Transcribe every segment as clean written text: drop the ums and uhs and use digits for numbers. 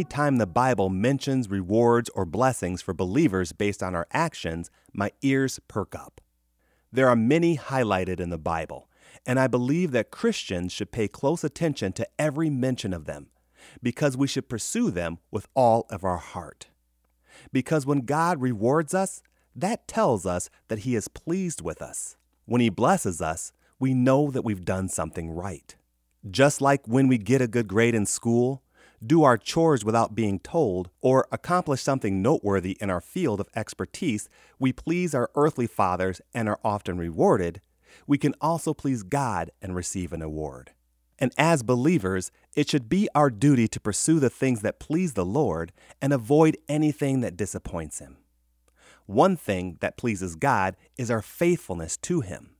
any time the Bible mentions rewards or blessings for believers based on our actions, my ears perk up. There are many highlighted in the Bible, and I believe that Christians should pay close attention to every mention of them, because we should pursue them with all of our heart. Because when God rewards us, that tells us that He is pleased with us. When He blesses us, we know that we've done something right. Just like when we get a good grade in school, do our chores without being told, or accomplish something noteworthy in our field of expertise, we please our earthly fathers and are often rewarded. We can also please God and receive an award. And as believers, it should be our duty to pursue the things that please the Lord and avoid anything that disappoints Him. One thing that pleases God is our faithfulness to Him.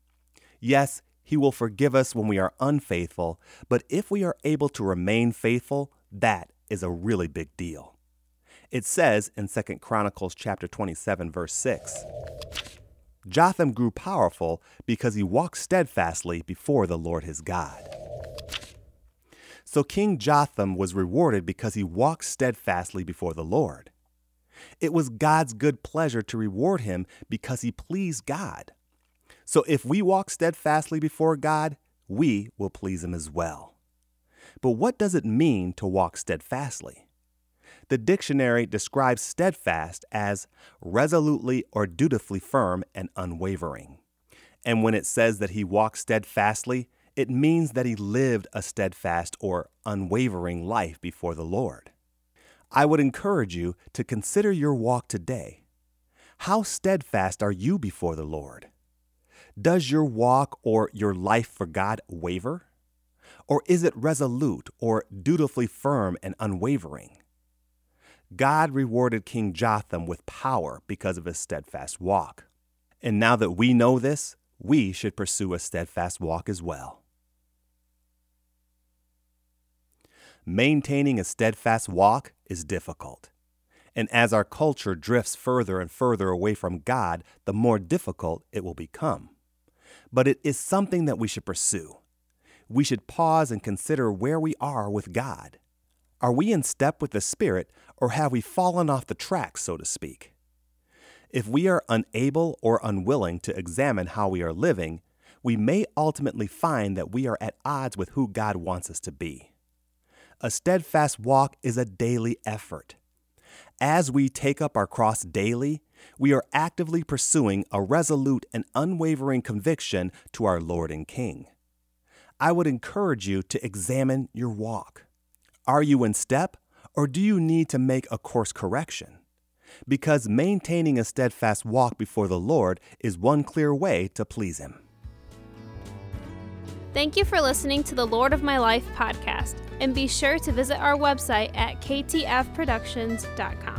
Yes, He will forgive us when we are unfaithful, but if we are able to remain faithful, that is a really big deal. It says in 2 Chronicles chapter 27, verse 6, Jotham grew powerful because he walked steadfastly before the Lord his God. So King Jotham was rewarded because he walked steadfastly before the Lord. It was God's good pleasure to reward him because he pleased God. So if we walk steadfastly before God, we will please Him as well. But what does it mean to walk steadfastly? The dictionary describes steadfast as resolutely or dutifully firm and unwavering. And when it says that he walked steadfastly, it means that he lived a steadfast or unwavering life before the Lord. I would encourage you to consider your walk today. How steadfast are you before the Lord? Does your walk or your life for God waver? Or is it resolute or dutifully firm and unwavering? God rewarded King Jotham with power because of his steadfast walk. And now that we know this, we should pursue a steadfast walk as well. Maintaining a steadfast walk is difficult. And as our culture drifts further and further away from God, the more difficult it will become. But it is something that we should pursue. We should pause and consider where we are with God. Are we in step with the Spirit, or have we fallen off the track, so to speak? If we are unable or unwilling to examine how we are living, we may ultimately find that we are at odds with who God wants us to be. A steadfast walk is a daily effort. As we take up our cross daily, we are actively pursuing a resolute and unwavering conviction to our Lord and King. I would encourage you to examine your walk. Are you in step, or do you need to make a course correction? Because maintaining a steadfast walk before the Lord is one clear way to please Him. Thank you for listening to the Lord of My Life podcast, and be sure to visit our website at ktfproductions.com.